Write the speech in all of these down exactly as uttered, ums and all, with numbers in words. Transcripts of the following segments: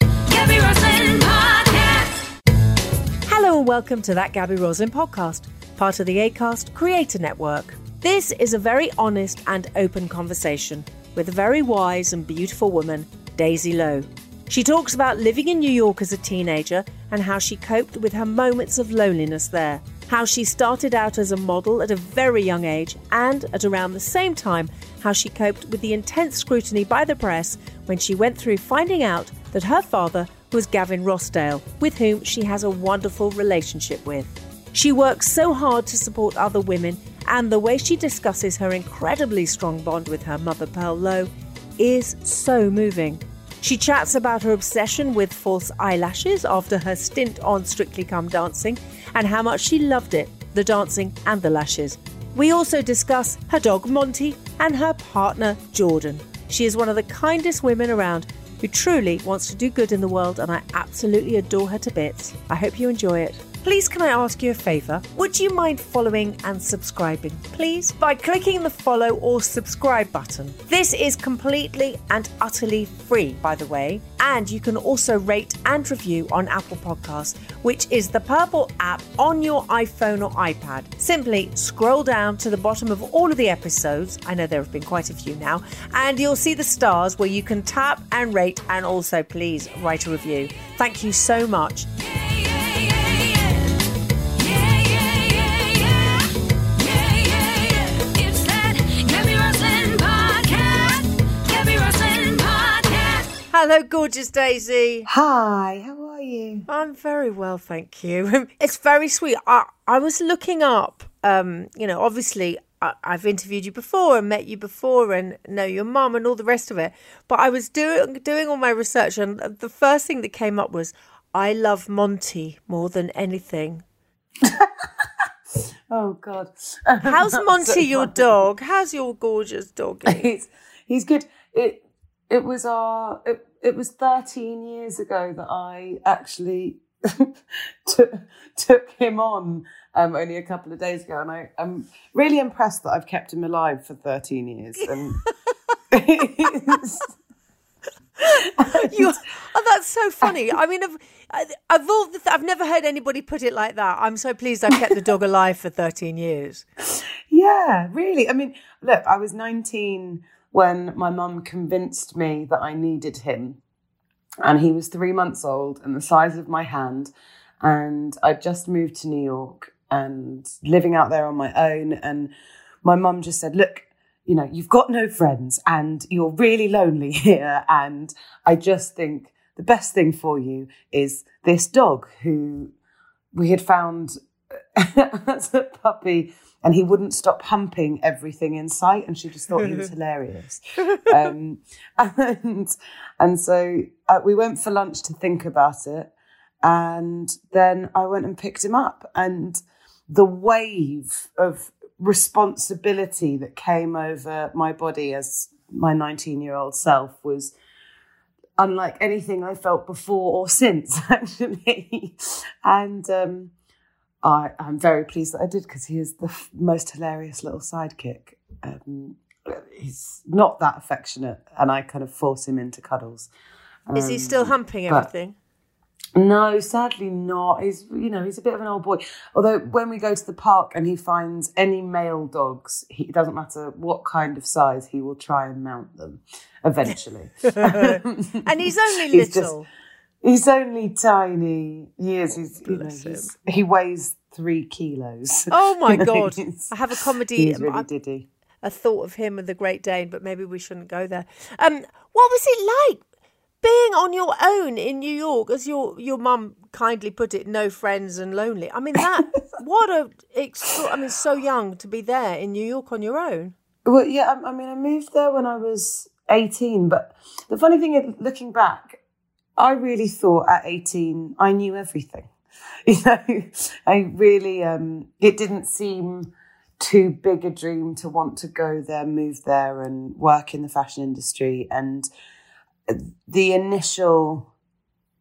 Gabby Roslin Podcast. Hello and welcome to That Gabby Roslin Podcast, part of the Acast Creator Network. This is a very honest and open conversation with a very wise and beautiful woman, Daisy Lowe. She talks about living in New York as a teenager and how she coped with her moments of loneliness there, how she started out as a model at a very young age, and at around the same time, how she coped with the intense scrutiny by the press when she went through finding out that her father was Gavin Rossdale, with whom she has a wonderful relationship with. She works so hard to support other women, and the way she discusses her incredibly strong bond with her mother, Pearl Lowe, is so moving. She chats about her obsession with false eyelashes after her stint on Strictly Come Dancing and how much she loved it, the dancing and the lashes. We also discuss her dog Monty and her partner Jordan. She is one of the kindest women around who truly wants to do good in the world, and I absolutely adore her to bits. I hope you enjoy it. Please, can I ask you a favour? Would you mind following and subscribing, please? By clicking the follow or subscribe button. This is completely and utterly free, by the way. And you can also rate and review on Apple Podcasts, which is the purple app on your iPhone or iPad. Simply scroll down to the bottom of all of the episodes. I know there have been quite a few now. And you'll see the stars where you can tap and rate, and also please write a review. Thank you so much. Hello, gorgeous Daisy. Hi, how are you? I'm very well, thank you. It's very sweet. I, I was looking up, um, you know, obviously I, I've interviewed you before and met you before and know your mum and all the rest of it. But I was doing doing all my research, and the first thing that came up was, I love Monty more than anything. Oh, God. How's Monty, so your dog? How's your gorgeous dog? he's, he's good. It, it was our... It, It was thirteen years ago that I actually took, took him on um, only a couple of days ago. And I, I'm really impressed that I've kept him alive for thirteen years. And you, oh, that's so funny. I mean, I've, I've, all the th- I've never heard anybody put it like that. I'm so pleased I've kept the dog alive for thirteen years. Yeah, really. I mean, look, I was nineteen... when my mum convinced me that I needed him. And he was three months old and the size of my hand. And I'd just moved to New York and living out there on my own. And my mum just said, look, you know, you've got no friends and you're really lonely here. And I just think the best thing for you is this dog who we had found as a puppy. And he wouldn't stop humping everything in sight. And she just thought he was hilarious. Um, and, and so uh, we went for lunch to think about it. And then I went and picked him up. And the wave of responsibility that came over my body as my nineteen-year-old self was unlike anything I felt before or since, actually. And... Um, I, I'm very pleased that I did, because he is the f- most hilarious little sidekick. Um, he's not that affectionate, and I kind of force him into cuddles. Um, is he still humping everything? No, sadly not. He's, you know, he's a bit of an old boy. Although when we go to the park and he finds any male dogs, he, it doesn't matter what kind of size, he will try and mount them eventually. And he's only he's little. Just, he's only tiny. He is. He's, you know, he's, he weighs three kilos. Oh my God! I have a comedy. He's really diddy. A thought of him and the Great Dane, but maybe we shouldn't go there. Um, what was it like? Being on your own in New York, as your your mum kindly put it, no friends and lonely. I mean, that what a extra, I mean, so young to be there in New York on your own. Well, yeah, I, I mean, I moved there when I was eighteen. But the funny thing is, looking back, I really thought at eighteen I knew everything. You know, I really um, it didn't seem too big a dream to want to go there, move there, and work in the fashion industry. And the initial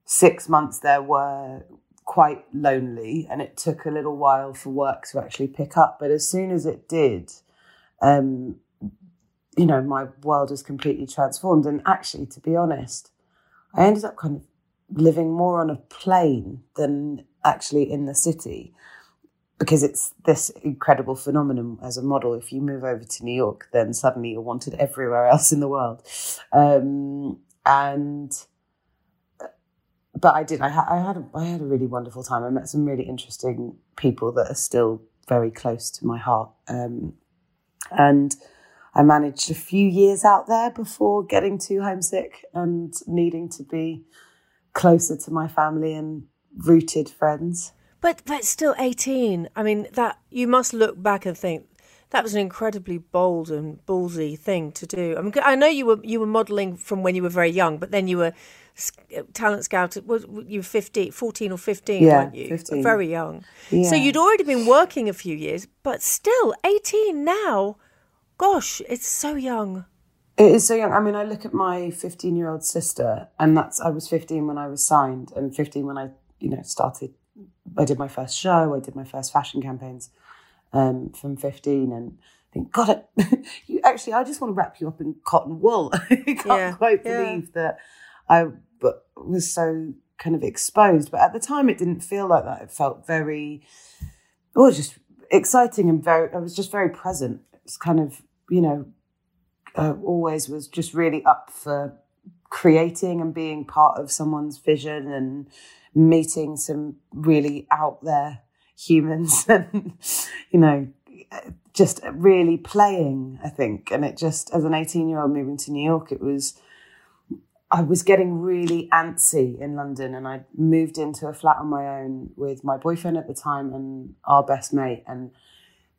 six months there were quite lonely, and it took a little while for work to actually pick up. But as soon as it did, um, you know, my world was completely transformed. And actually, to be honest, I ended up kind of living more on a plane than actually in the city, because it's this incredible phenomenon as a model. If you move over to New York, then suddenly you're wanted everywhere else in the world. Um, And, but I did, I, ha- I had, a, I had a really wonderful time. I met some really interesting people that are still very close to my heart. Um, and I managed a few years out there before getting too homesick and needing to be closer to my family and rooted friends. But, but still eighteen. I mean, that, you must look back and think, that was an incredibly bold and ballsy thing to do. I mean, I know you were you were modelling from when you were very young, but then you were talent scouted. You were fifteen, fourteen or fifteen, yeah, weren't you? fifteen. Very young. Yeah. So you'd already been working a few years, but still, eighteen now. Gosh, it's so young. It is so young. I mean, I look at my fifteen-year-old sister, and that's I was fifteen when I was signed, and fifteen when I, you know, started. I did my first show. I did my first fashion campaigns. Um, from fifteen, and think, God, I, you actually, I just want to wrap you up in cotton wool. I can't yeah, quite yeah. believe that I but was so kind of exposed. But at the time, it didn't feel like that. It felt very, oh, just exciting and very. I was just very present. It's kind of, you know, I always was just really up for creating and being part of someone's vision and meeting some really out there humans and, you know, just really playing, I think. And it just, as an eighteen-year-old moving to New York, it was, I was getting really antsy in London, and I moved into a flat on my own with my boyfriend at the time and our best mate, and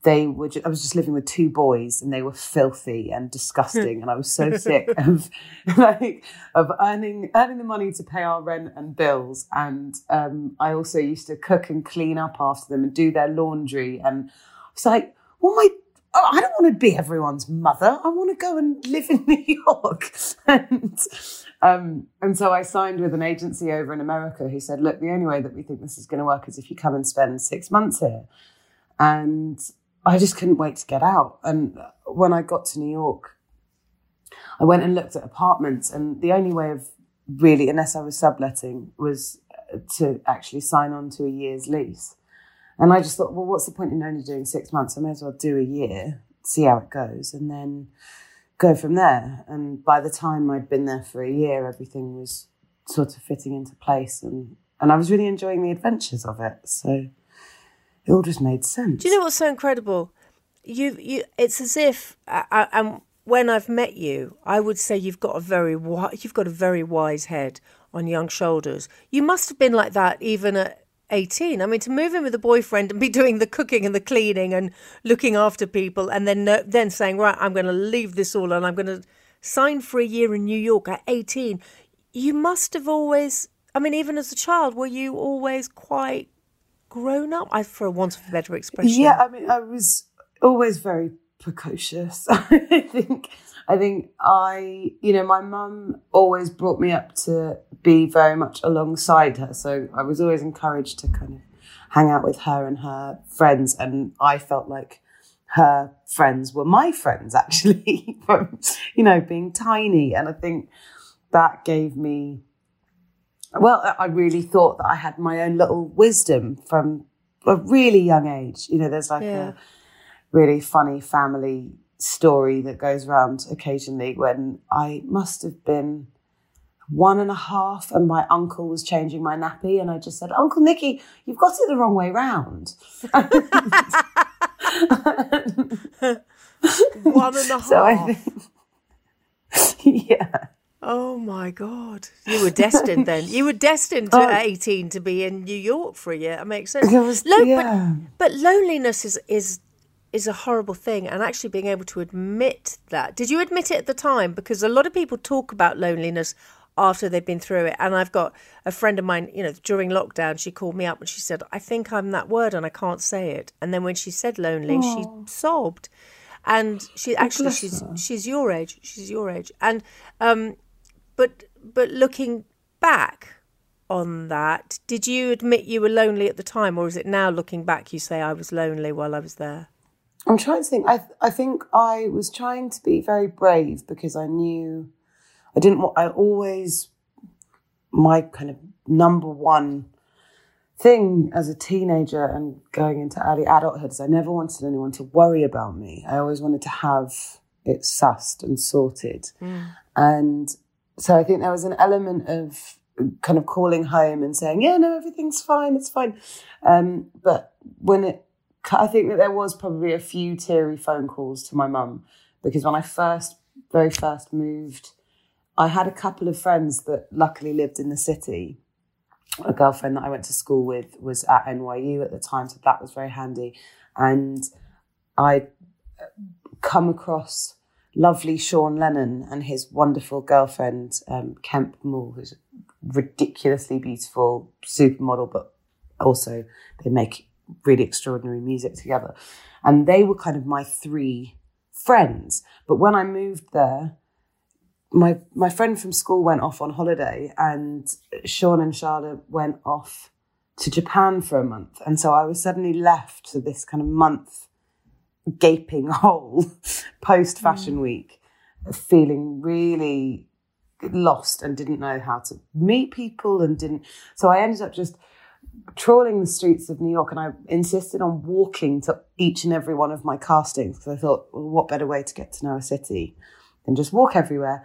they were, just, I was just living with two boys, and they were filthy and disgusting, and I was so sick of, like, of earning earning the money to pay our rent and bills, and um, I also used to cook and clean up after them and do their laundry, and I was like, well, my, I don't want to be everyone's mother. I want to go and live in New York. and um, and so I signed with an agency over in America who said, look, the only way that we think this is going to work is if you come and spend six months here. And I just couldn't wait to get out. And when I got to New York, I went and looked at apartments, and the only way of really, unless I was subletting, was to actually sign on to a year's lease. And I just thought, well, what's the point in only doing six months? I may as well do a year, see how it goes, and then go from there. And by the time I'd been there for a year, everything was sort of fitting into place, and, and I was really enjoying the adventures of it. So it all just made sense. Do you know what's so incredible? You, you. It's as if, and when I've met you, I would say you've got a very, you've got a very wise head on young shoulders. You must have been like that even at eighteen. I mean, to move in with a boyfriend and be doing the cooking and the cleaning and looking after people, and then no, then saying, right, I'm going to leave this all and I'm going to sign for a year in New York at eighteen. You must have always, I mean, even as a child, were you always quite grown up, I, for want of a better expression? Yeah, I mean, I was always very precocious. I think, I think I, you know, my mum always brought me up to be very much alongside her, so I was always encouraged to kind of hang out with her and her friends, and I felt like her friends were my friends, actually, from, you know, being tiny, and I think that gave me Well, I really thought that I had my own little wisdom from a really young age. You know, there's like yeah. a really funny family story that goes around occasionally when I must have been one and a half and my uncle was changing my nappy and I just said, Uncle Nicky, you've got it the wrong way round. One and a half. So I think, yeah. Oh my God. You were destined then. You were destined to oh. at eighteen to be in New York for a year. That makes sense. Was, Lo- yeah. but, but loneliness is, is is a horrible thing, and actually being able to admit that. Did you admit it at the time? Because a lot of people talk about loneliness after they've been through it. And I've got a friend of mine, you know, during lockdown, she called me up and she said, I think I'm that word and I can't say it. And then when she said lonely, Aww. she sobbed. And she actually, she's she's your age. She's your age. And um, but but looking back on that, did you admit you were lonely at the time, or is it now looking back you say I was lonely while I was there? I'm trying to think. I I think I was trying to be very brave because I knew I didn't want. I always my kind of number one thing as a teenager and going into early adulthood is I never wanted anyone to worry about me. I always wanted to have it sussed and sorted. Yeah. And so I think there was an element of kind of calling home and saying, yeah, no, everything's fine, it's fine. Um, but when it, I think that there was probably a few teary phone calls to my mum because when I first, very first moved, I had a couple of friends that luckily lived in the city. A girlfriend that I went to school with was at N Y U at the time, so that was very handy. And I'd come across lovely Sean Lennon and his wonderful girlfriend, um, Kemp Moore, who's a ridiculously beautiful supermodel, but also they make really extraordinary music together. And they were kind of my three friends. But when I moved there, My my friend from school went off on holiday and Sean and Charlotte went off to Japan for a month. And so I was suddenly left to this kind of month gaping hole post Fashion mm. Week, feeling really lost and didn't know how to meet people and didn't. So I ended up just trawling the streets of New York, and I insisted on walking to each and every one of my castings because I thought, well, what better way to get to know a city? And just walk everywhere.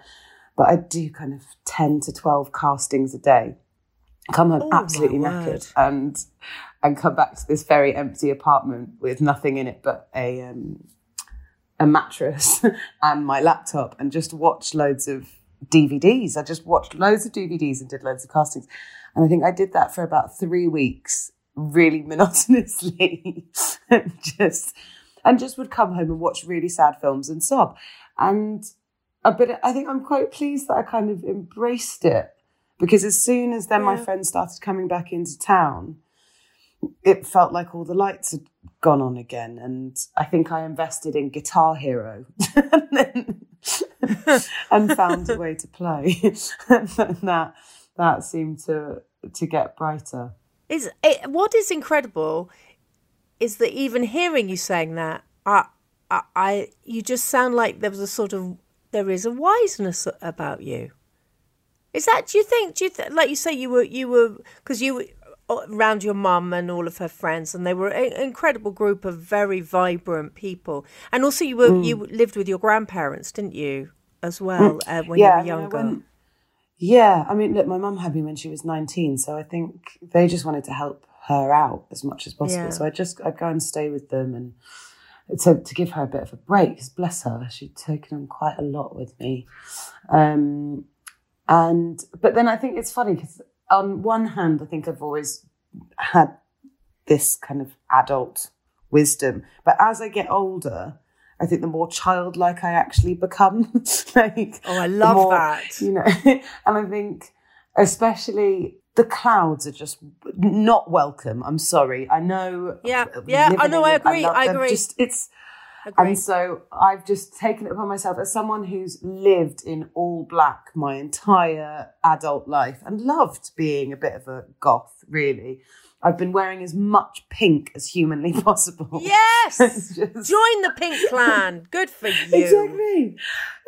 But I do kind of ten to twelve castings a day. Come home oh, absolutely knackered and and come back to this very empty apartment with nothing in it but a um, a mattress and my laptop and just watch loads of D V Ds. I just watched loads of D V Ds and did loads of castings. And I think I did that for about three weeks, really monotonously. and just and just would come home and watch really sad films and sob. And But I think I'm quite pleased that I kind of embraced it because as soon as then yeah. my friends started coming back into town, it felt like all the lights had gone on again. And I think I invested in Guitar Hero and, then, and found a way to play. and that that seemed to to get brighter. Is it, what is incredible is that even hearing you saying that, I, I, I you just sound like there was a sort of there is a wiseness about you. Is that, do you think, do you th- like you say, you were, you were, because you were around your mum and all of her friends, and they were an incredible group of very vibrant people. And also you were, mm. you lived with your grandparents, didn't you, as well, uh, when yeah, you were younger? I went, yeah, I mean, look, my mum had me when she was nineteen, so I think they just wanted to help her out as much as possible. Yeah. So I just, I'd go and stay with them and, To, to give her a bit of a break, because bless her, she'd taken on quite a lot with me. Um, and but then I think it's funny, because on one hand, I think I've always had this kind of adult wisdom. But as I get older, I think the more childlike I actually become. like, oh, I love more, that. You know, and I think especially... The clouds are just not welcome. I'm sorry. I know. Yeah, yeah. I know. I agree. I agree. Just, it's, Agreed. And so I've just taken it upon myself as someone who's lived in all black my entire adult life and loved being a bit of a goth, really. I've been wearing as much pink as humanly possible. Yes! just... Join the pink clan. Good for you. Exactly.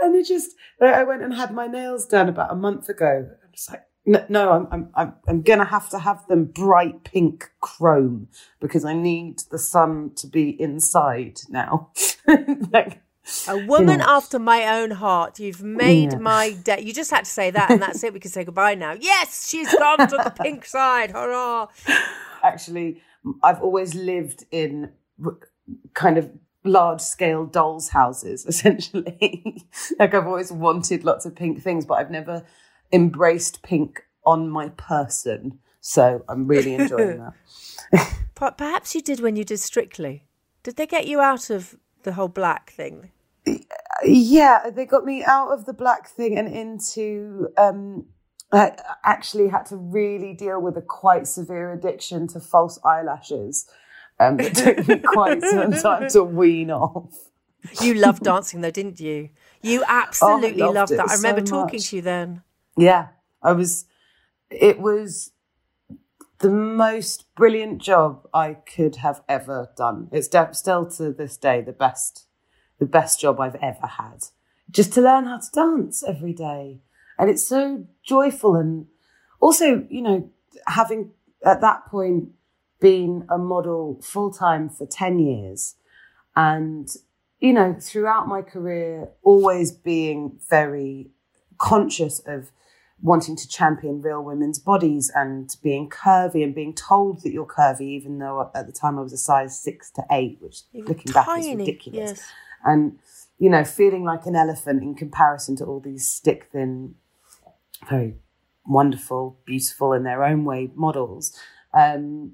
And it just, I went and had my nails done about a month ago. I'm just like, No, I'm I'm I'm, I'm going to have to have them bright pink chrome because I need the sun to be inside now. Like, a woman yeah. after my own heart. You've made yeah. my day. You just had to say that, and that's it. We can say goodbye now. Yes, she's gone to the pink side. Hurrah! Actually, I've always lived in kind of large-scale dolls' houses, essentially. Like, I've always wanted lots of pink things, but I've never embraced pink on my person. So I'm really enjoying that. But perhaps you did when you did Strictly. Did they get you out of the whole black thing? Yeah, they got me out of the black thing and into, um, I actually had to really deal with a quite severe addiction to false eyelashes. Um, it took me quite some time to wean off. You loved dancing though, didn't you? You absolutely oh, I loved, loved that. I remember so talking much. to you then. Yeah, I was, it was the most brilliant job I could have ever done. It's still to this day the best, the best job I've ever had. Just to learn how to dance every day. And it's so joyful. And also, you know, having at that point been a model full-time for ten years and, you know, throughout my career, always being very conscious of wanting to champion real women's bodies and being curvy and being told that you're curvy, even though at the time I was a size six to eight, which looking back is ridiculous. Yes. And, you know, feeling like an elephant in comparison to all these stick-thin, very wonderful, beautiful in their own way models. Um,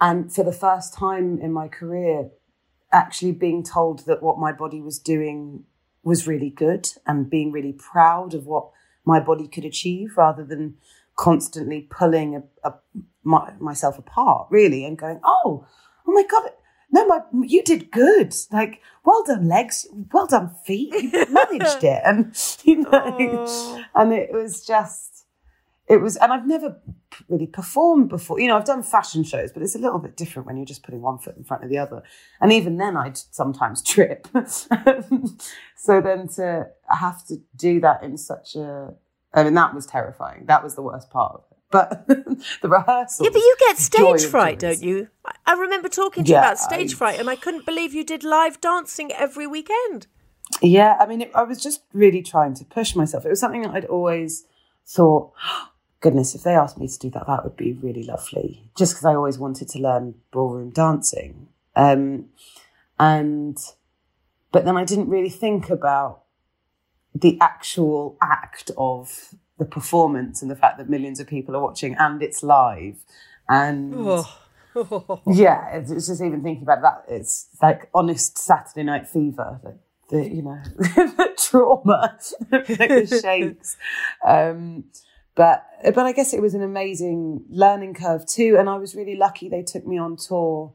and for the first time in my career, actually being told that what my body was doing was really good and being really proud of what my body could achieve rather than constantly pulling a, a, my, myself apart, really, and going, oh, oh my God, no, my, you did good. Like, well done, legs. Well done, feet. You managed it. And, you know, Aww. and it was just, it was, and I've never really performed before. You know, I've done fashion shows, but it's a little bit different when you're just putting one foot in front of the other. And even then I'd sometimes trip. So then to have to do that in such a, I mean, that was terrifying. That was the worst part of it. But the rehearsal. Yeah, but you get stage fright, don't you? I remember talking to yeah, you about stage I, fright, and I couldn't believe you did live dancing every weekend. Yeah, I mean, it, I was just really trying to push myself. It was something that I'd always thought, oh, goodness, if they asked me to do that, that would be really lovely. Just because I always wanted to learn ballroom dancing. Um, and but then I didn't really think about the actual act of the performance and the fact that millions of people are watching and it's live. And oh. yeah, it's, it's just even thinking about that. It's like honest Saturday Night Fever, the, the you know, the trauma, like the shakes. Um, but, but I guess it was an amazing learning curve too. And I was really lucky they took me on tour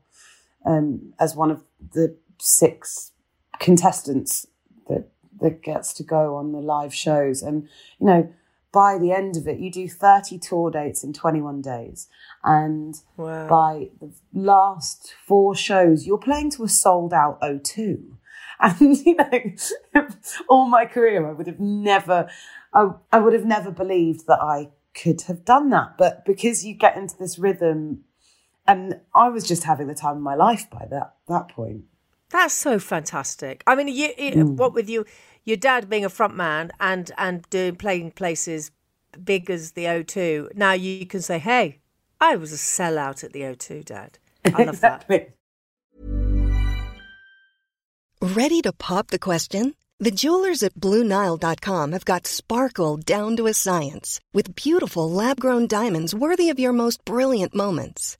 um, as one of the six contestants that, that gets to go on the live shows. And, you know, by the end of it, you do thirty tour dates in twenty-one days. And wow. by the last four shows, you're playing to a sold-out O two. And, you know, all my career, I would have never, I, I would have never believed that I could have done that. But because you get into this rhythm, and I was just having the time of my life by that, that point. That's so fantastic. I mean, you, you, mm. what with you... your dad being a front man and, and doing playing places big as the O two, now you can say, hey, I was a sellout at the O two, Dad. I love exactly. that. Ready to pop the question? The jewelers at Blue Nile dot com have got sparkle down to a science with beautiful lab-grown diamonds worthy of your most brilliant moments.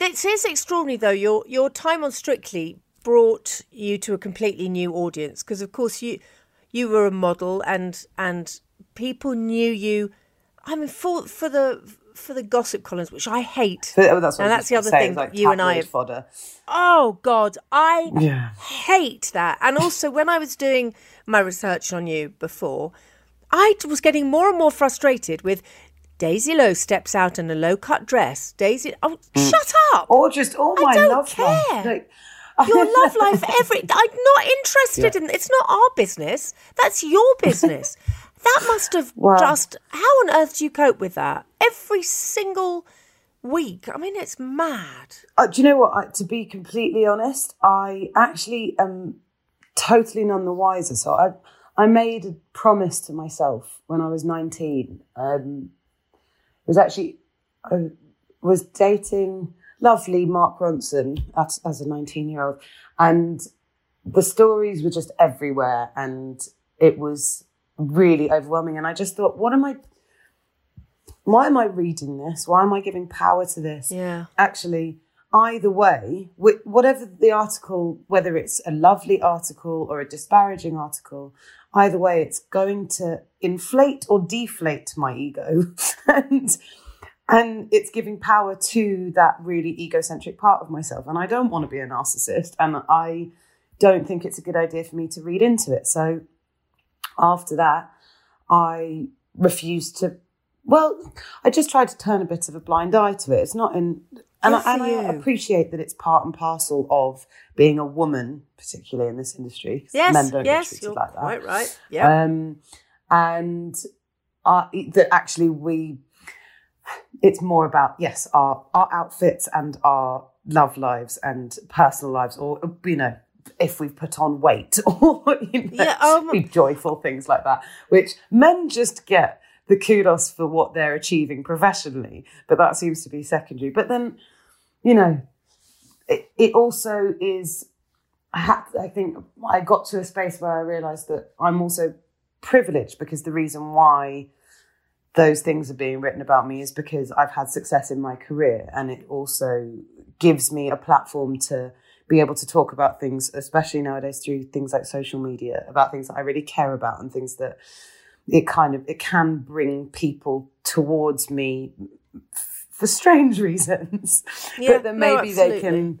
It is extraordinary, though. Your your time on Strictly brought you to a completely new audience because, of course, you you were a model and and people knew you. I mean, for for the for the gossip columns, which I hate. That's what and I that's the other say, thing like you and I have. Fodder. Oh God, I yeah. hate that. And also, when I was doing my research on you before, I was getting more and more frustrated with. Daisy Lowe steps out in a low-cut dress. Daisy, oh, mm. shut up! Or just, oh my love life. I don't care. Like, your love life, every, I'm not interested yeah. in, it's not our business. That's your business. That must have wow. just, how on earth do you cope with that? Every single week. I mean, it's mad. Uh, do you know what? I, to be completely honest, I actually am totally none the wiser. So I, I made a promise to myself when I was nineteen, um, was actually, I was dating lovely Mark Ronson at, as a nineteen-year-old, and the stories were just everywhere, and it was really overwhelming. And I just thought, what am I, why am I reading this? Why am I giving power to this? Yeah. Actually, either way, whatever the article, whether it's a lovely article or a disparaging article, either way, it's going to inflate or deflate my ego. and and it's giving power to that really egocentric part of myself. And I don't want to be a narcissist. And I don't think it's a good idea for me to read into it. So after that, I refused to... Well, I just tried to turn a bit of a blind eye to it. It's not in... And, I, and I appreciate that it's part and parcel of being a woman, particularly in this industry. Yes, men don't yes, get treated you're like that. Quite right. Yeah, um, and our, that actually we, it's more about yes, our our outfits and our love lives and personal lives, or you know, if we've put on weight, or you know, yeah, um, be joyful things like that, which men just get the kudos for what they're achieving professionally, but that seems to be secondary. But then, you know, it, it also is, I, had, I think I got to a space where I realised that I'm also privileged because the reason why those things are being written about me is because I've had success in my career, and it also gives me a platform to be able to talk about things, especially nowadays through things like social media, about things that I really care about and things that it kind of, it can bring people towards me f- for strange reasons. Yeah, but then maybe no, they can,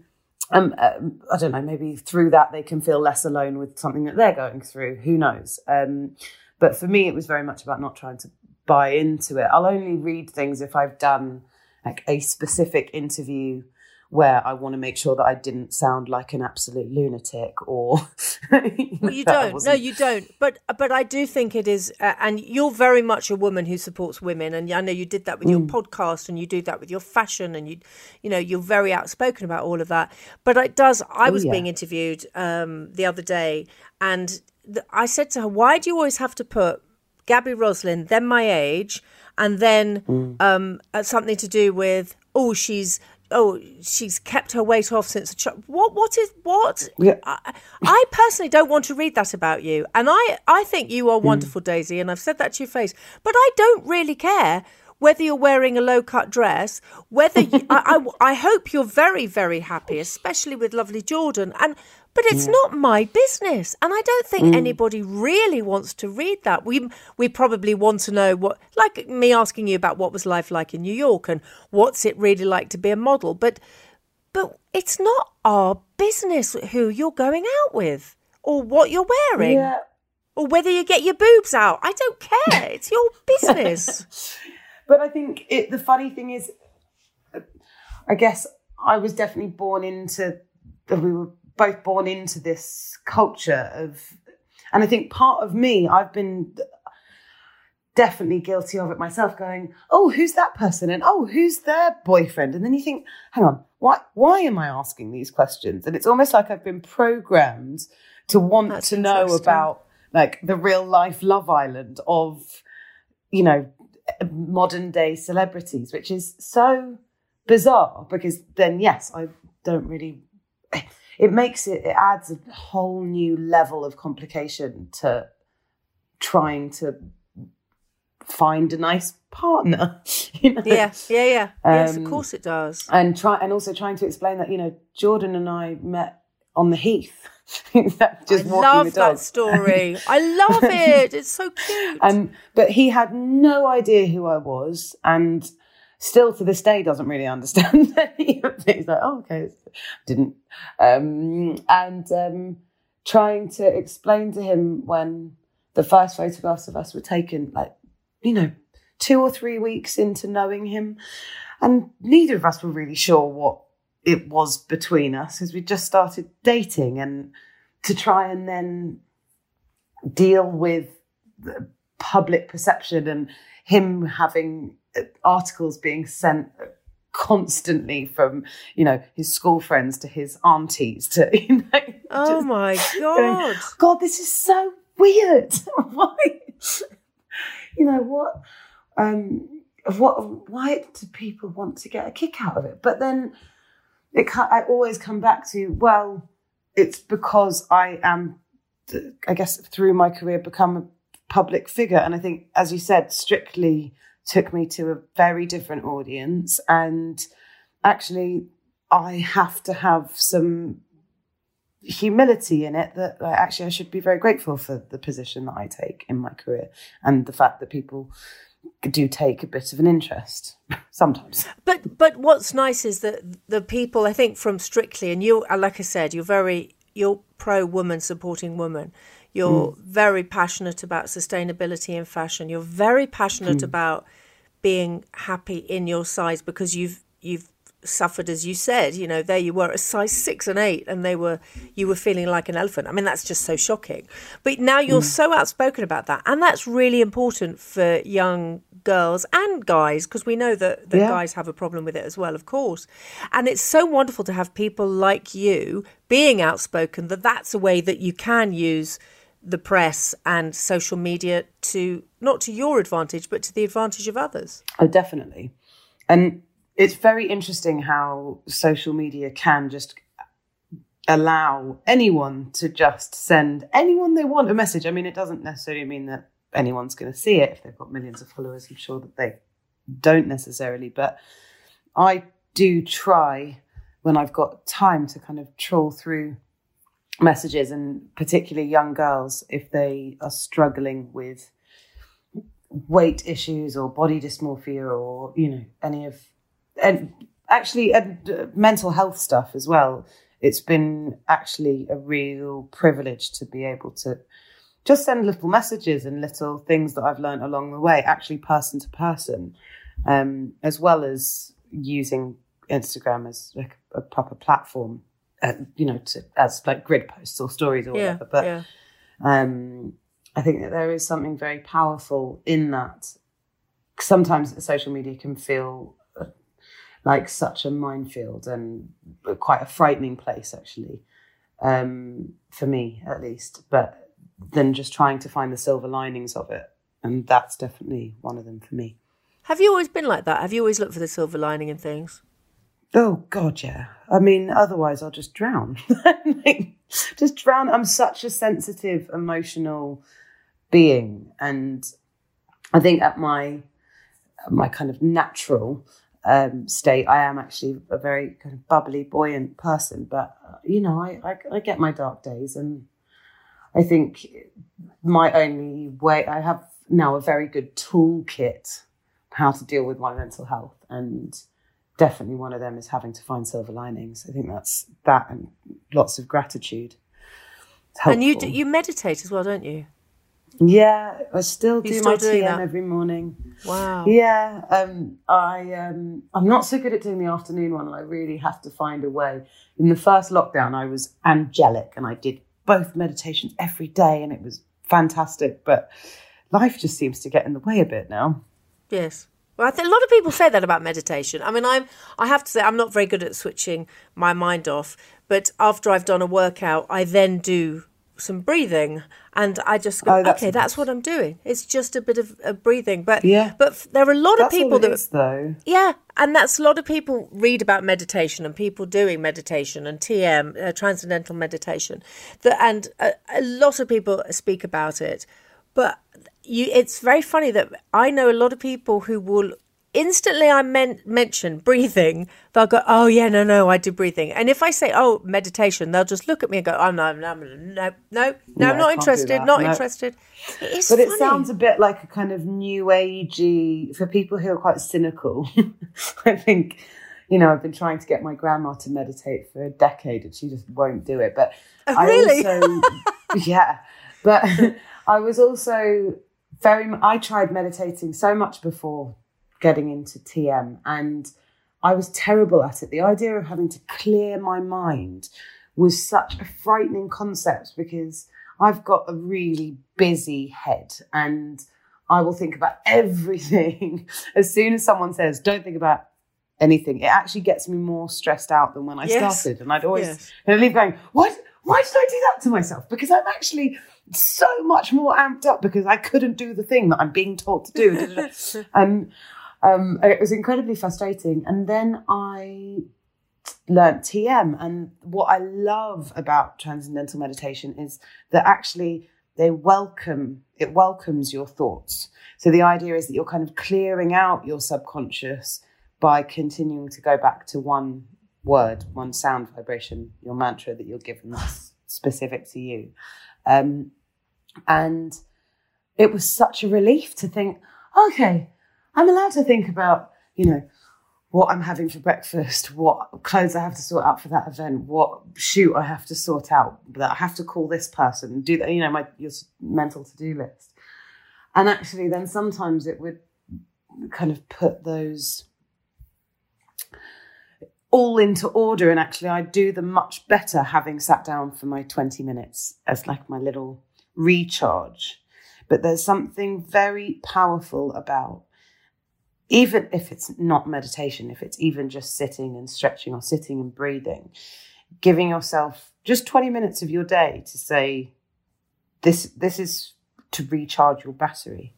um, um, I don't know, maybe through that they can feel less alone with something that they're going through. Who knows? Um, but for me, it was very much about not trying to buy into it. I'll only read things if I've done like a specific interview where I want to make sure that I didn't sound like an absolute lunatic or... you well, you don't. No, you don't. But but I do think it is... Uh, and you're very much a woman who supports women. And I know you did that with mm. your podcast and you do that with your fashion and, you you know, you're very outspoken about all of that. But it does... I was oh, yeah. being interviewed um, the other day and th- I said to her, why do you always have to put Gabby Roslin, then my age, and then mm. um, something to do with, oh, she's... oh, she's kept her weight off since the child. What? What is what? Yeah. I, I personally don't want to read that about you. And I, I think you are wonderful, mm. Daisy, and I've said that to your face. But I don't really care whether you're wearing a low-cut dress, whether you, I, I, I hope you're very, very happy, especially with lovely Jordan. And But it's yeah. not my business. And I don't think mm. anybody really wants to read that. We we probably want to know what, like me asking you about what was life like in New York and what's it really like to be a model. But, but it's not our business who you're going out with. or what you're wearing, yeah. or whether you get your boobs out. I don't care. It's your business. But I think it, the funny thing is, I guess I was definitely born into, we were both born into this culture of, and I think part of me, I've been definitely guilty of it myself, going, oh, who's that person? And oh, who's their boyfriend? And then you think, hang on, why, why am I asking these questions? And it's almost like I've been programmed to want That's to know about like the real life Love Island of, you know, modern day celebrities, which is so bizarre, because then, yes, I don't really, it makes it, it adds a whole new level of complication to trying to find a nice partner, you know? yeah yeah yeah um, yes, of course it does. And try and also trying to explain that, you know, Jordan and I met on the heath. Just I love the that story. I love it. It's so cute. Um, but he had no idea who I was, and still to this day doesn't really understand any of it. He's like, oh, okay, didn't. Um, and um, trying to explain to him when the first photographs of us were taken, like, you know, two or three weeks into knowing him, and neither of us were really sure what it was between us, because we just started dating, and to try and then deal with the public perception and him having articles being sent constantly from, you know, his school friends to his aunties to, you know. Oh my God. Going, God, this is so weird. Why? You know, what, um, what, why do people want to get a kick out of it? But then it, I always come back to, well, it's because I am, I guess, through my career, become a public figure. And I think, as you said, Strictly took me to a very different audience. And actually, I have to have some humility in it that, like, actually I should be very grateful for the position that I take in my career, and the fact that people do take a bit of an interest sometimes. But but what's nice is that the people, I think, from Strictly, and you, like I said, you're very, you're pro-woman, supporting woman. You're mm. very passionate about sustainability in fashion. You're very passionate mm. about being happy in your size, because you've you've suffered, as you said, you know, there you were a size six and eight, and they were, you were feeling like an elephant. I mean, that's just so shocking. But now you're mm. so outspoken about that, and that's really important for young girls and guys, because we know that the yeah. guys have a problem with it as well, of course. And it's so wonderful to have people like you being outspoken, that that's a way that you can use the press and social media to, not to your advantage, but to the advantage of others. Oh, definitely. And it's very interesting how social media can just allow anyone to just send anyone they want a message. I mean, it doesn't necessarily mean that anyone's going to see it if they've got millions of followers. I'm sure that they don't necessarily. But I do try, when I've got time, to kind of trawl through messages, and particularly young girls, if they are struggling with weight issues or body dysmorphia, or, you know, any of... And actually, and uh, mental health stuff as well. It's been actually a real privilege to be able to just send little messages and little things that I've learned along the way, actually person to person, um, as well as using Instagram as like a proper platform, uh, you know, to, as like grid posts or stories or yeah, whatever. But yeah. um, I think that there is something very powerful in that. Sometimes social media can feel like such a minefield, and quite a frightening place, actually, um, for me at least. But then just trying to find the silver linings of it, and that's definitely one of them for me. Have you always been like that? Have you always looked for the silver lining in things? Oh, God, yeah. I mean, otherwise I'll just drown. like, just drown. I'm such a sensitive, emotional being, and I think at my my kind of natural... Um, state, I am actually a very kind of bubbly, buoyant person, but uh, you know, I, I, I get my dark days, and I think my only way, I have now a very good toolkit how to deal with my mental health, and definitely one of them is having to find silver linings. I think that's that, and lots of gratitude. helpful. And you do, you meditate as well, don't you? Yeah, I still do still my T M every morning. Wow. Yeah, um, I, um, I'm not so good at doing the afternoon one. I really have to find a way. In the first lockdown, I was angelic and I did both meditations every day and it was fantastic. But life just seems to get in the way a bit now. Yes. Well, I think a lot of people say that about meditation. I mean, I'm, I have to say I'm not very good at switching my mind off. But after I've done a workout, I then do some breathing and I just go, oh, that's okay, nice. That's what I'm doing. It's just a bit of a breathing. But yeah, but there are a lot that's of people that is, though. Yeah, and that's a lot of people read about meditation and people doing meditation and T M, uh, transcendental meditation, that and a, a lot of people speak about it. But you, it's very funny that I know a lot of people who will instantly I men- mention breathing, they'll go, oh yeah, no, no, I do breathing. And if I say, oh, meditation, they'll just look at me and go, oh no, no, no, no, no, no I'm not interested, not no. interested. It is but funny. It sounds a bit like a kind of new agey, for people who are quite cynical. I think, you know, I've been trying to get my grandma to meditate for a decade and she just won't do it. But oh, I really? also, yeah, but I was also very, I tried meditating so much before getting into T M and I was terrible at it. The idea of having to clear my mind was such a frightening concept because I've got a really busy head and I will think about everything. As soon as someone says, don't think about anything, it actually gets me more stressed out than when I yes. started. And I'd always yes. and I'd leave going, what? Why did I do that to myself? Because I'm actually so much more amped up because I couldn't do the thing that I'm being told to do. And Um, it was incredibly frustrating. And then I learnt T M. And what I love about transcendental meditation is that actually they welcome, it welcomes your thoughts. So the idea is that you're kind of clearing out your subconscious by continuing to go back to one word, one sound vibration, your mantra that you're given that's specific to you. Um, and it was such a relief to think, okay, I'm allowed to think about, you know, what I'm having for breakfast, what clothes I have to sort out for that event, what shoot I have to sort out, that I have to call this person, do that, you know, my your mental to-do list. And actually then sometimes it would kind of put those all into order. And actually I do them much better having sat down for my twenty minutes as like my little recharge. But there's something very powerful about, even if it's not meditation, if it's even just sitting and stretching or sitting and breathing, giving yourself just twenty minutes of your day to say, this this is to recharge your battery.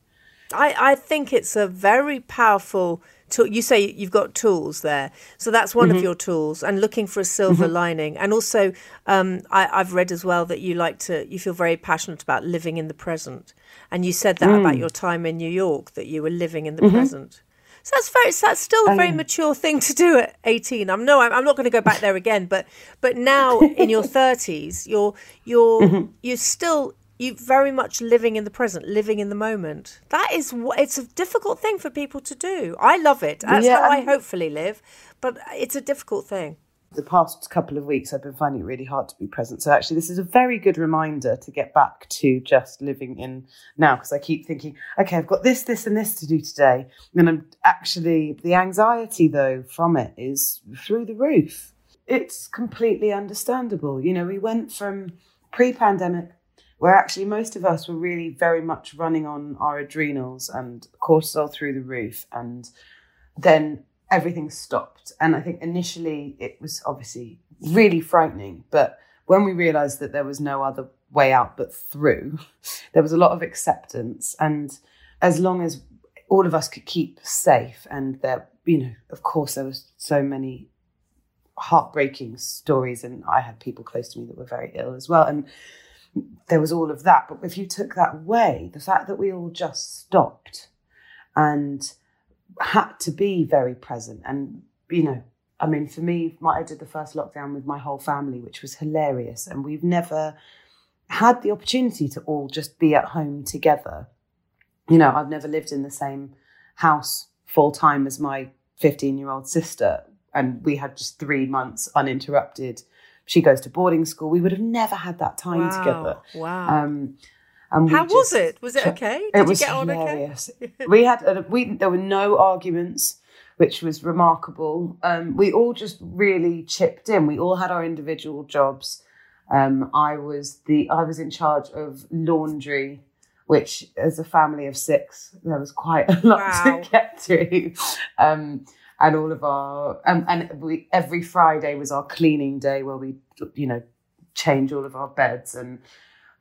I, I think it's a very powerful tool. You say you've got tools there. So that's one mm-hmm. of your tools, and looking for a silver mm-hmm. lining. And also um, I, I've read as well that you like to, you feel very passionate about living in the present. And you said that mm. about your time in New York, that you were living in the mm-hmm. present. So that's very, that's still a very um, mature thing to do at eighteen. I'm no, I'm not going to go back there again. But, but now in your thirties, you're, you're, mm-hmm. you're still, you're very much living in the present, living in the moment. That is, it's a difficult thing for people to do. I love it. That's yeah, how I, I hopefully live, but it's a difficult thing. The past couple of weeks, I've been finding it really hard to be present. So actually, this is a very good reminder to get back to just living in now, because I keep thinking, okay, I've got this, this and this to do today. And I'm actually, the anxiety, though, from it is through the roof. It's completely understandable. You know, we went from pre-pandemic, where actually most of us were really very much running on our adrenals and cortisol through the roof, and then everything stopped. And I think initially it was obviously really frightening, but when we realised that there was no other way out but through, there was a lot of acceptance. And as long as all of us could keep safe, and there, you know, of course there was so many heartbreaking stories, and I had people close to me that were very ill as well, and there was all of that. But if you took that away, the fact that we all just stopped and had to be very present. And, you know, I mean, for me, my, I did the first lockdown with my whole family, which was hilarious. And we've never had the opportunity to all just be at home together. You know, I've never lived in the same house full time as my fifteen-year-old sister. And we had just three months uninterrupted She goes to boarding school. We would have never had that time wow. together. Wow. Um, and How just, was it? Was it okay? Did it was you get on hilarious. Okay? we had a, we there were no arguments, which was remarkable. Um, we all just really chipped in. We all had our individual jobs. Um, I was the I was in charge of laundry, which as a family of six, there was quite a lot wow. to get through. Um, and all of our um, and we, every Friday was our cleaning day where we, you know, change all of our beds, and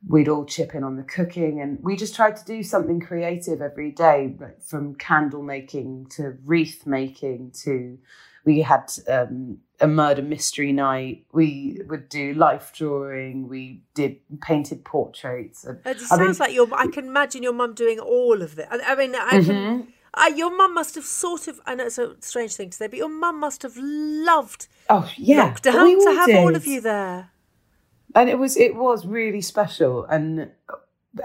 we'd all chip in on the cooking, and we just tried to do something creative every day, like from candle making to wreath making to we had um, a murder mystery night. We would do life drawing. We did painted portraits. And, it sounds I mean, like your. I can imagine your mum doing all of this. I, I mean, I mm-hmm. can. I, your mum must have sort of. I know it's a strange thing to say, but your mum must have loved. Oh yeah, lockdown to have did. all of you there. And it was it was really special, and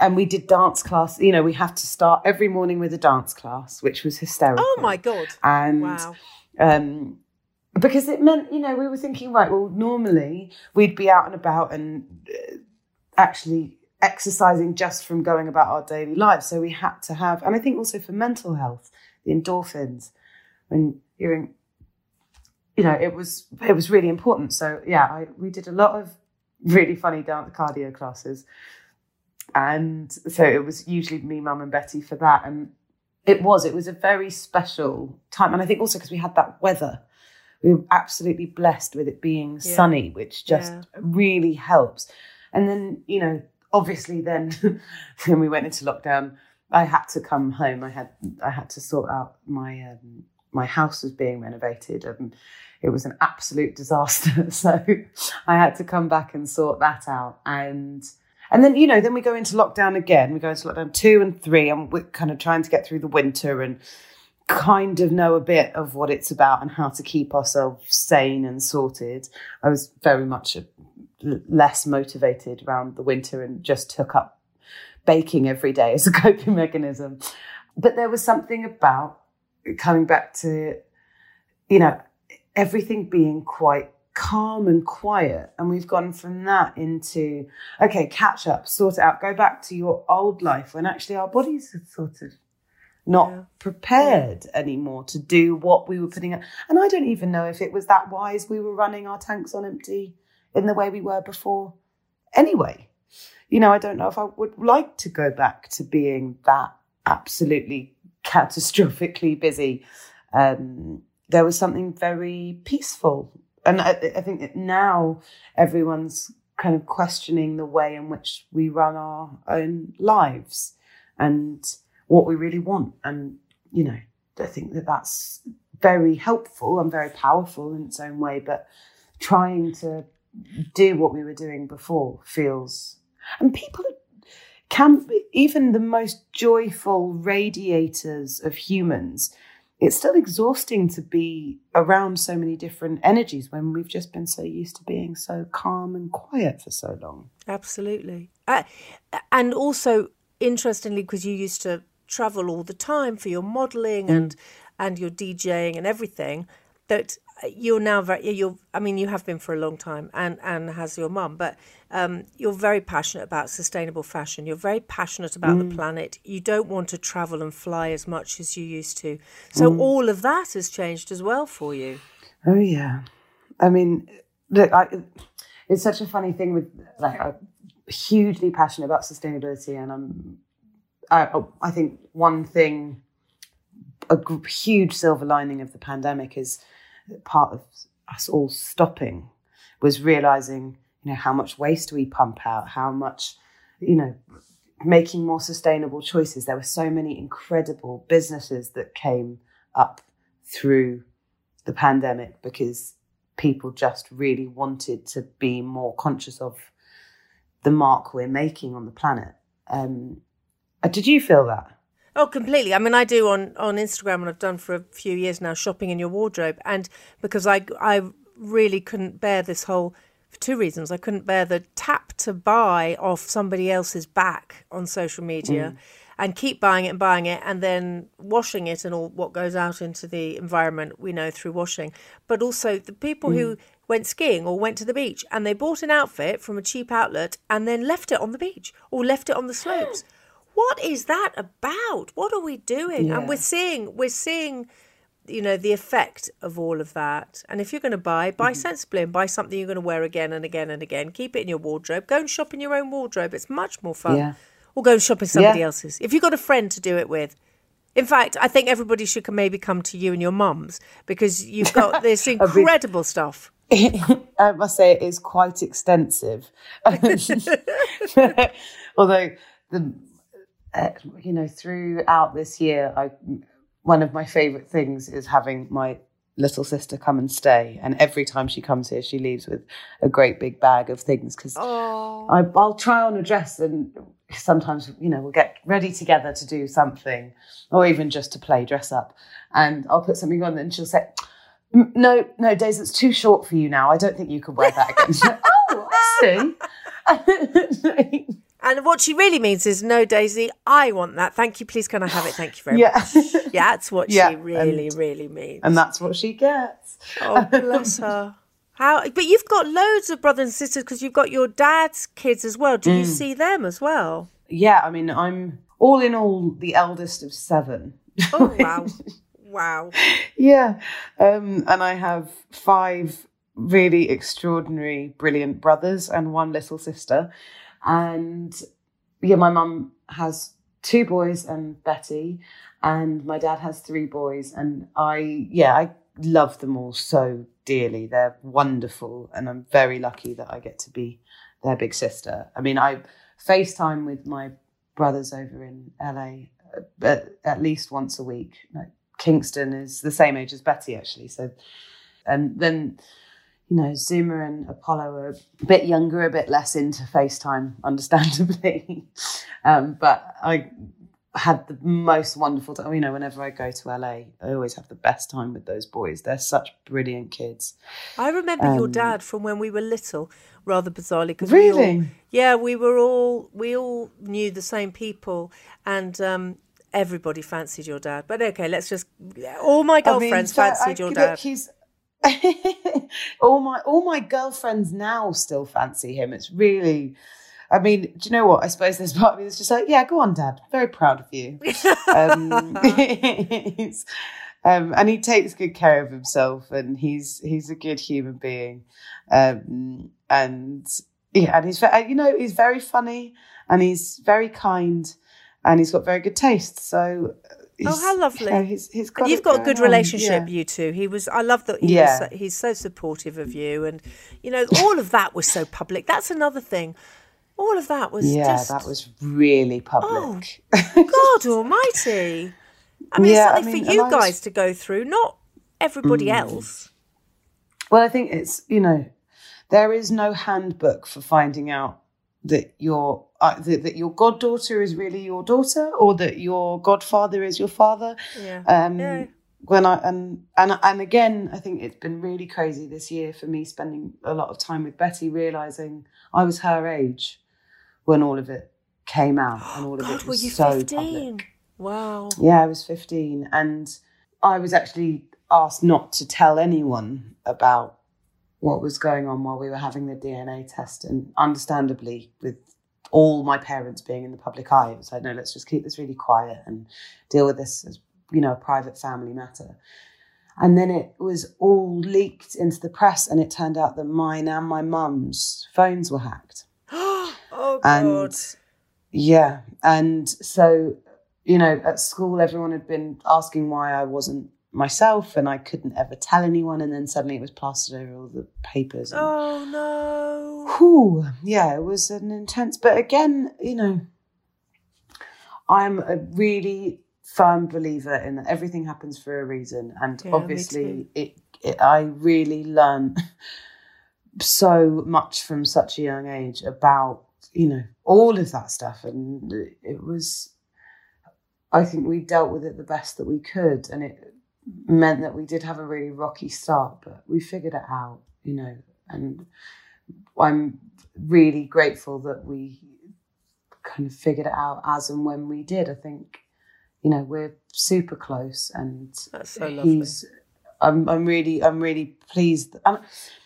and we did dance class. You know, we had to start every morning with a dance class, which was hysterical. Oh my God! And wow. Um, because it meant, you know, we were thinking, right, well, normally we'd be out and about and uh, actually exercising just from going about our daily lives. So we had to have, and I think also for mental health, the endorphins when you're in, you know, it was, it was really important. So yeah, I, we did a lot of really funny dance cardio classes. And so it was usually me, Mum and Betty for that. And It was. It was a very special time. And I think also because we had that weather, we were absolutely blessed with it being yeah. sunny, which just yeah. really helps. And then, you know, obviously then when we went into lockdown, I had to come home. I had I had to sort out my um, my house was being renovated, and it was an absolute disaster. So I had to come back and sort that out. And And then, you know, then we go into lockdown again. We go into lockdown two and three, and we're kind of trying to get through the winter and kind of know a bit of what it's about and how to keep ourselves sane and sorted. I was very much less motivated around the winter and just took up baking every day as a coping mechanism. But there was something about coming back to, you know, everything being quite calm and quiet, and we've gone from that into okay, catch up, sort it out, go back to your old life, when actually our bodies are sort of not yeah. prepared yeah. anymore to do what we were putting up. And I don't even know if it was that wise we were running our tanks on empty in the way we were before anyway. You know, I don't know if I would like to go back to being that absolutely catastrophically busy. Um, there was something very peaceful. And I, I think that now everyone's kind of questioning the way in which we run our own lives and what we really want. And, you know, I think that that's very helpful and very powerful in its own way. But trying to do what we were doing before feels... And people can... Even the most joyful radiators of humans... It's still exhausting to be around so many different energies when we've just been so used to being so calm and quiet for so long. Absolutely. Uh, and also, interestingly, because you used to travel all the time for your modelling mm. and and your DJing and everything, that you're now very, you're, I mean, you have been for a long time, and, and has your mum, but um, you're very passionate about sustainable fashion. You're very passionate about mm. the planet. You don't want to travel and fly as much as you used to. So mm. all of that has changed as well for you. Oh, yeah. I mean, look, I, it's such a funny thing with, like, I'm hugely passionate about sustainability, and I'm, I, I think one thing, a huge silver lining of the pandemic is, part of us all stopping was realizing, you know, how much waste we pump out, how much, you know, making more sustainable choices. There were so many incredible businesses that came up through the pandemic because people just really wanted to be more conscious of the mark we're making on the planet. Um, did you feel that? Oh, completely. I mean, I do on, on Instagram, and I've done for a few years now, shopping in your wardrobe. And because I, I really couldn't bear this whole, for two reasons, I couldn't bear the tap to buy off somebody else's back on social media mm. and keep buying it and buying it and then washing it and all what goes out into the environment, we know, through washing. But also the people mm. who went skiing or went to the beach and they bought an outfit from a cheap outlet and then left it on the beach or left it on the slopes. What is that about? What are we doing? Yeah. And we're seeing, we're seeing, you know, the effect of all of that. And if you're going to buy, buy mm-hmm. sensibly and buy something you're going to wear again and again and again. Keep it in your wardrobe. Go and shop in your own wardrobe. It's much more fun. Yeah. Or go and shop in somebody yeah. else's. If you've got a friend to do it with. In fact, I think everybody should maybe come to you and your mum's because you've got this incredible stuff. I must say it is quite extensive. Although, the uh, you know, throughout this year, I, one of my favourite things is having my little sister come and stay, and every time she comes here she leaves with a great big bag of things because oh. I'll try on a dress and sometimes, you know, we'll get ready together to do something or even just to play dress up, and I'll put something on and she'll say, no no Daisy, it's too short for you now, I don't think you could wear that again. She's like, oh, I see. And what she really means is, no, Daisy, I want that. Thank you. Please, can I have it? Thank you very yeah. much. Yeah, that's what yeah, she really, and, really means. And that's what she gets. Oh, bless her. How? But you've got loads of brothers and sisters because you've got your dad's kids as well. Do mm. you see them as well? Yeah, I mean, I'm all in all the eldest of seven. Oh, wow. Wow. Yeah. Um, and I have five really extraordinary, brilliant brothers and one little sister. And yeah, my mum has two boys and Betty, and my dad has three boys, and I yeah I love them all so dearly. They're wonderful, and I'm very lucky that I get to be their big sister. I mean, I FaceTime with my brothers over in L A at, at least once a week. Like, Kingston is the same age as Betty, actually, so and then. You know, Zuma and Apollo are a bit younger, a bit less into FaceTime, understandably. um, but I had the most wonderful time. You know, whenever I go to L A, I always have the best time with those boys. They're such brilliant kids. I remember um, your dad from when we were little, rather bizarrely. Because really? We all, yeah, we were all, we all knew the same people, and um, everybody fancied your dad. But okay, let's just, all my girlfriends I mean, fancied I, your dad. Look, he's, all my all my girlfriends now still fancy him. It's really, I mean, do you know what? I suppose there's part of me that's just like, yeah, go on, Dad. Very proud of you. um, um, and he takes good care of himself, and he's he's a good human being, um, and yeah, and he's you know he's very funny, and he's very kind, and he's got very good taste. So. Oh, how lovely. Yeah, he's, he's got and you've got a good relationship, yeah. you two. He was, I love that he yeah. was, he's so supportive of you. And, you know, all of that was so public. That's another thing. All of that was yeah, just... Yeah, that was really public. Oh, God almighty. I mean, yeah, it's something I mean, for you guys was... to go through, not everybody mm. else. Well, I think it's, you know, there is no handbook for finding out that you're... Uh, that, that your goddaughter is really your daughter, or that your godfather is your father. Yeah. Um, yeah. When I and, and and again, I think it's been really crazy this year for me spending a lot of time with Betty, realizing I was her age when all of it came out, and all of God, it was were you so fifteen? Public. Wow. Yeah, I was fifteen, and I was actually asked not to tell anyone about what was going on while we were having the D N A test, and understandably with. All my parents being in the public eye, it was like, no, let's just keep this really quiet and deal with this as, you know, a private family matter. And then it was all leaked into the press, and it turned out that mine and my mum's phones were hacked. Oh, God. And, yeah. And so, you know, at school, everyone had been asking why I wasn't myself, and I couldn't ever tell anyone, and then suddenly it was plastered over all the papers. And, oh no! Whew, yeah, it was an intense. But again, you know, I'm a really firm believer in that everything happens for a reason, and yeah, obviously, it, it. I really learned so much from such a young age about, you know, all of that stuff, and it was. I think we dealt with it the best that we could, and it. Meant that we did have a really rocky start, but we figured it out, you know, and I'm really grateful that we kind of figured it out as and when we did. I think, you know, we're super close, and that's so lovely. He's I'm I'm really I'm really pleased. And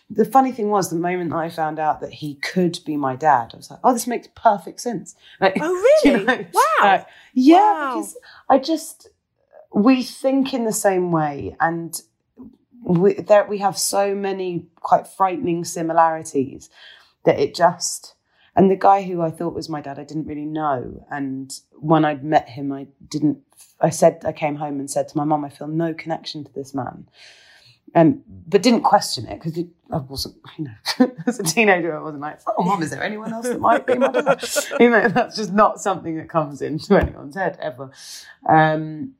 the funny thing was, the moment I found out that he could be my dad, I was like, oh, this makes perfect sense. Like, oh, really? You know? Wow. Like, yeah, wow. Because I just, we think in the same way, and we, there, we have so many quite frightening similarities that it just, and the guy who I thought was my dad, I didn't really know. And when I'd met him, I didn't, I said, I came home and said to my mum, I feel no connection to this man. Um, but didn't question it because I wasn't, you know, as a teenager, I wasn't like, oh, mum, is there anyone else that might be my dad? You know, that's just not something that comes into anyone's head ever. Um,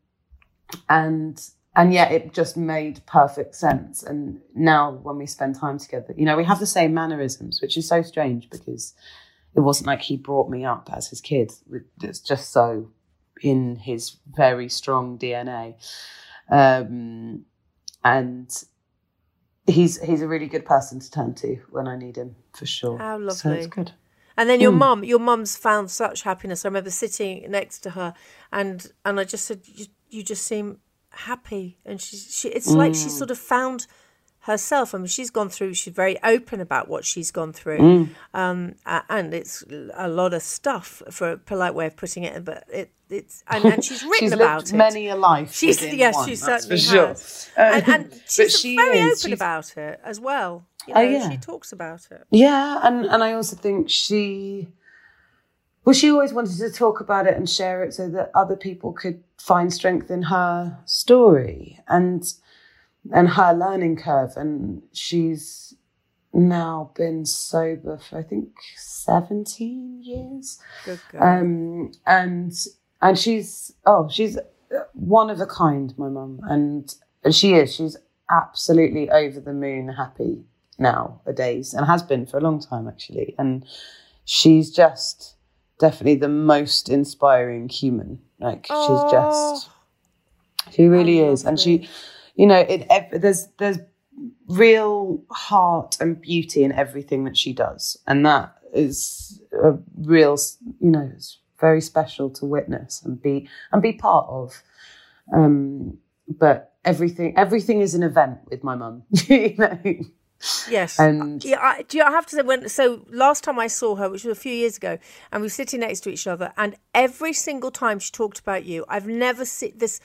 and and yet it just made perfect sense. And now when we spend time together, you know, we have the same mannerisms, which is so strange because it wasn't like he brought me up as his kid. It's just so in his very strong D N A. Um And he's he's a really good person to turn to when I need him, for sure. How lovely. So it's good. And then your mm. mum, your mum's found such happiness. I remember sitting next to her and and I just said, you, you just seem happy. And she, she it's mm. like she sort of found herself. I mean, she's gone through, she's very open about what she's gone through. Mm. Um, and it's a lot of stuff, for a polite way of putting it, but it, it's and, and she's written she's about lived it. Many a life. She's yes, one, she certainly sure. has. Um, and, and she's she very is, open she's, about it as well. You know, oh, yeah. She talks about it. Yeah, and, and I also think she well, she always wanted to talk about it and share it so that other people could find strength in her story and and her learning curve. And she's now been sober for I think seventeen years. Good girl. Um, and and she's oh she's one of a kind, my mum, and she is she's absolutely over the moon happy nowadays, and has been for a long time actually. And she's just definitely the most inspiring human. Like oh. she's just she really oh, is, and she, you know, it, there's there's. real heart and beauty in everything that she does, and that is a real, you know, it's very special to witness and be and be part of. Um, but everything, everything is an event with my mum. You know? Yes, and yeah, I, do you, I have to say when so last time I saw her, which was a few years ago, and we were sitting next to each other, and every single time she talked about you, I've never seen this.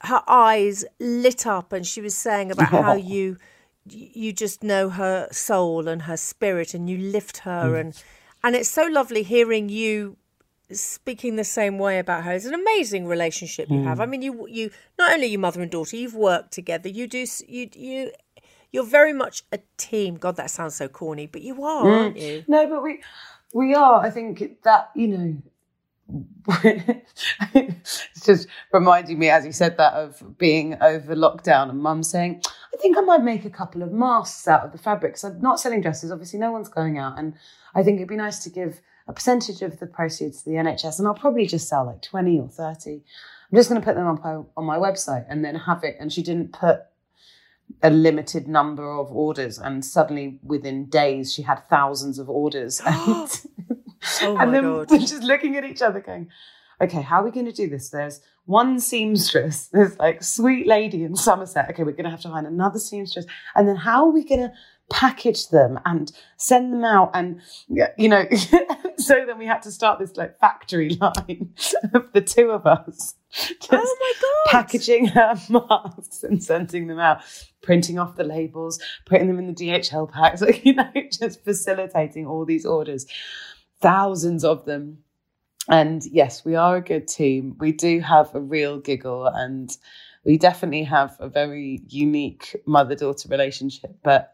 Her eyes lit up, and she was saying about how you. You just know her soul and her spirit, and you lift her. Mm. And and it's so lovely hearing you speaking the same way about her. It's an amazing relationship you mm. have. I mean, you you not only your mother and daughter, you've worked together. You do you you you're very much a team. God, that sounds so corny, but you are, mm. aren't you? No, but we we are. I think that, you know. It's just reminding me as you said that of being over lockdown and mum saying, I think I might make a couple of masks out of the fabric because I'm not selling dresses, obviously no one's going out, and I think it'd be nice to give a percentage of the proceeds to the N H S, and I'll probably just sell like twenty or thirty. I'm just going to put them up on my website and then have it. And she didn't put a limited number of orders, and suddenly within days she had thousands of orders. And oh and my then God. We're just looking at each other going, okay, how are we going to do this? There's one seamstress, there's like sweet lady in Somerset. Okay, we're going to have to find another seamstress. And then how are we going to package them and send them out? And, you know, so then we had to start this like factory line of the two of us. Just oh my God. Packaging her masks and sending them out, printing off the labels, putting them in the D H L packs, like, you know, just facilitating all these orders. Thousands of them. And yes, we are a good team. We do have a real giggle, and we definitely have a very unique mother-daughter relationship, but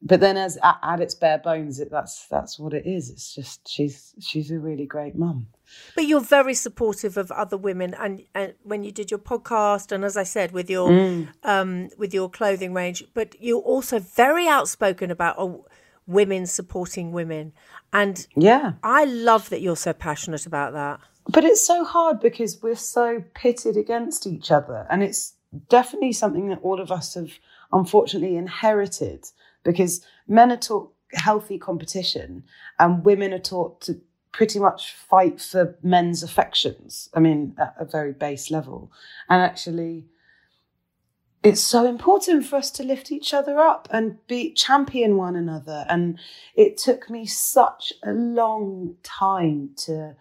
but then as at, at its bare bones, it, that's that's what it is. It's just she's she's a really great mum. But you're very supportive of other women, and, and when you did your podcast, and as I said, with your mm. um with your clothing range, but you're also very outspoken about oh, women supporting women. And yeah, I love that you're so passionate about that. But it's so hard because we're so pitted against each other, and it's definitely something that all of us have unfortunately inherited, because men are taught healthy competition and women are taught to pretty much fight for men's affections. I mean, at a very base level. And actually it's so important for us to lift each other up and be champion one another. And it took me such a long time to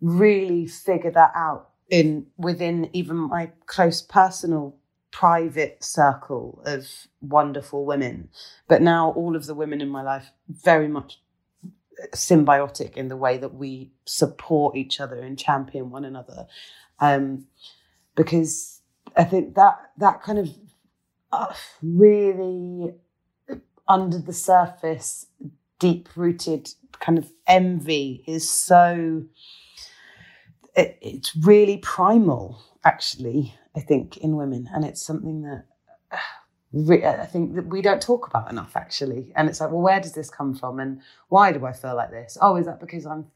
really figure that out in within even my close personal private circle of wonderful women. But now all of the women in my life very much symbiotic in the way that we support each other and champion one another. Um, because I think that that kind of uh, really under the surface, deep-rooted kind of envy is so, it, it's really primal, actually, I think, in women. And it's something that uh, re- I think that we don't talk about enough, actually. And it's like, well, where does this come from? And why do I feel like this? Oh, is that because I'm,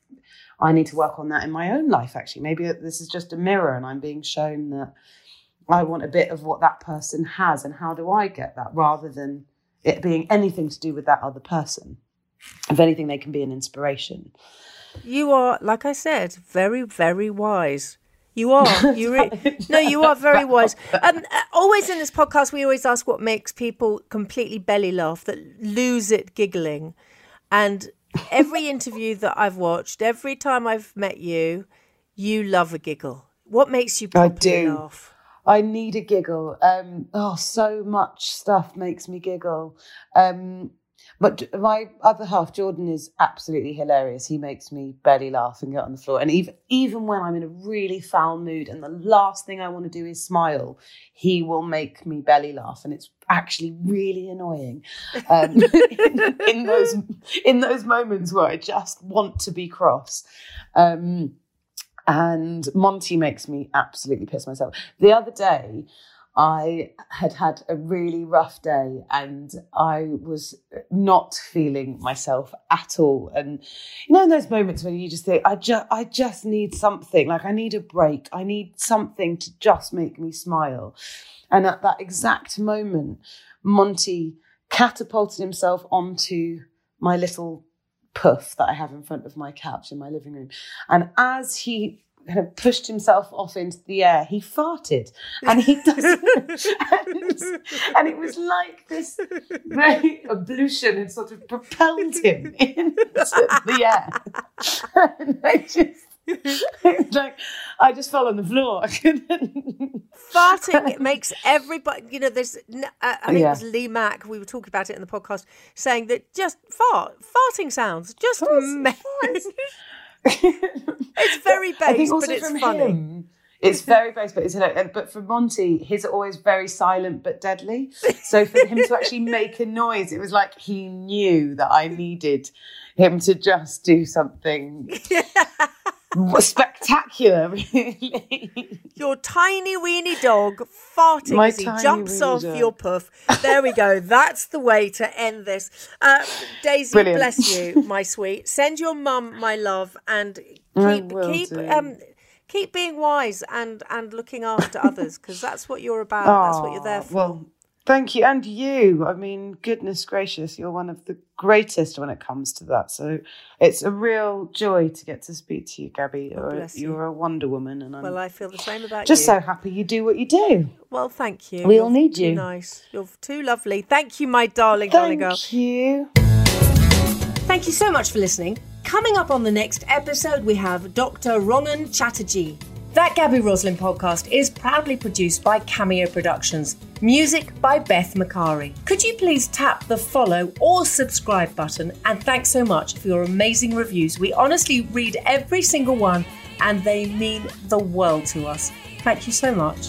I need to work on that in my own life, actually. Maybe this is just a mirror and I'm being shown that I want a bit of what that person has, and how do I get that, rather than it being anything to do with that other person. If anything, they can be an inspiration. You are, like I said, very, very wise. You are. You re- no, you are very wise. Um, always in this podcast, we always ask what makes people completely belly laugh, that lose it giggling. And every interview that I've watched, every time I've met you, you love a giggle. What makes you properly laugh? I need a giggle. Um, oh, so much stuff makes me giggle. Um, but my other half, Jordan, is absolutely hilarious. He makes me belly laugh and get on the floor. And even even when I'm in a really foul mood and the last thing I want to do is smile, he will make me belly laugh. And it's actually really annoying um, in, in those in those moments where I just want to be cross. Um And Monty makes me absolutely piss myself. The other day, I had had a really rough day and I was not feeling myself at all. And you know, in those moments when you just think, I just, I just need something. Like I need a break. I need something to just make me smile. And at that exact moment, Monty catapulted himself onto my little puff that I have in front of my couch in my living room. And as he kind of pushed himself off into the air, he farted. And he doesn't. and, and it was like this very ablution had sort of propelled him into the air. and I just it's like I just fell on the floor. Farting makes everybody, you know, there's uh, I mean, yeah. It was Lee Mack, we were talking about it in the podcast, saying that just fart farting sounds just amazing. It's very base, but it's funny. Him, it's very base, but it's hilarious. But for Monty, his are always very silent but deadly. So for him to actually make a noise, it was like he knew that I needed him to just do something. Spectacular, really. Your tiny weenie dog farting My as he jumps off dog. Your puff. There we go. That's the way to end this. Uh, Daisy, Brilliant. Bless you, my sweet. Send your mum my love, and keep keep do. um keep being wise and and looking after others, because that's what you're about. Aww, that's what you're there for. Well, thank you, and you. I mean, goodness gracious, you're one of the greatest when it comes to that. So it's a real joy to get to speak to you, Gabby. You're, oh, a, you're a wonder woman, and I'm well, I feel the same about just you. Just so happy you do what you do. Well, thank you. We all need you. Nice. You're too lovely. Thank you, my darling, darling girl. Thank you. Thank you so much for listening. Coming up on the next episode, we have Doctor Rangan Chatterjee. That Gabby Roslin podcast is proudly produced by Cameo Productions. Music by Beth Macari. Could you please tap the follow or subscribe button? And thanks so much for your amazing reviews. We honestly read every single one and they mean the world to us. Thank you so much.